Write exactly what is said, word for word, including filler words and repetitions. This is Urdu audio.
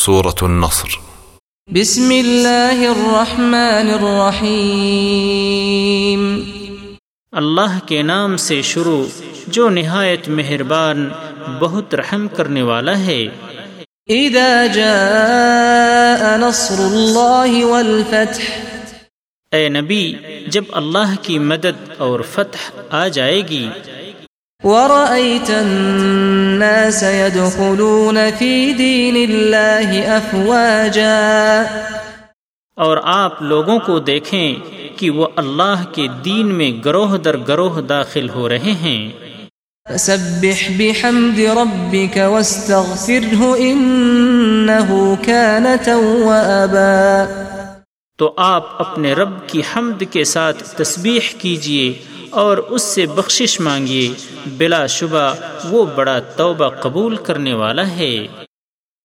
سورة النصر بسم اللہ الرحمن الرحیم۔ اللہ کے نام سے شروع جو نہایت مہربان بہت رحم کرنے والا ہے۔ اذا جاء نصر اللہ والفتح، اے نبی جب اللہ کی مدد اور فتح آ جائے گی۔ وَرَأَيْتَ النَّاسَ يَدْخُلُونَ فِي دِينِ اللَّهِ أَفْوَاجًا، اور آپ لوگوں کو دیکھیں کہ وہ اللہ کے دین میں گروہ در گروہ داخل ہو رہے ہیں۔ فَسَبِّحْ بِحَمْدِ رَبِّكَ وَاسْتَغْفِرْهُ إِنَّهُ كَانَ تَوَّابًا، تو آپ اپنے رب کی حمد کے ساتھ تسبیح کیجئے اور اس سے بخشش مانگیے، بلا شبہ وہ بڑا توبہ قبول کرنے والا ہے۔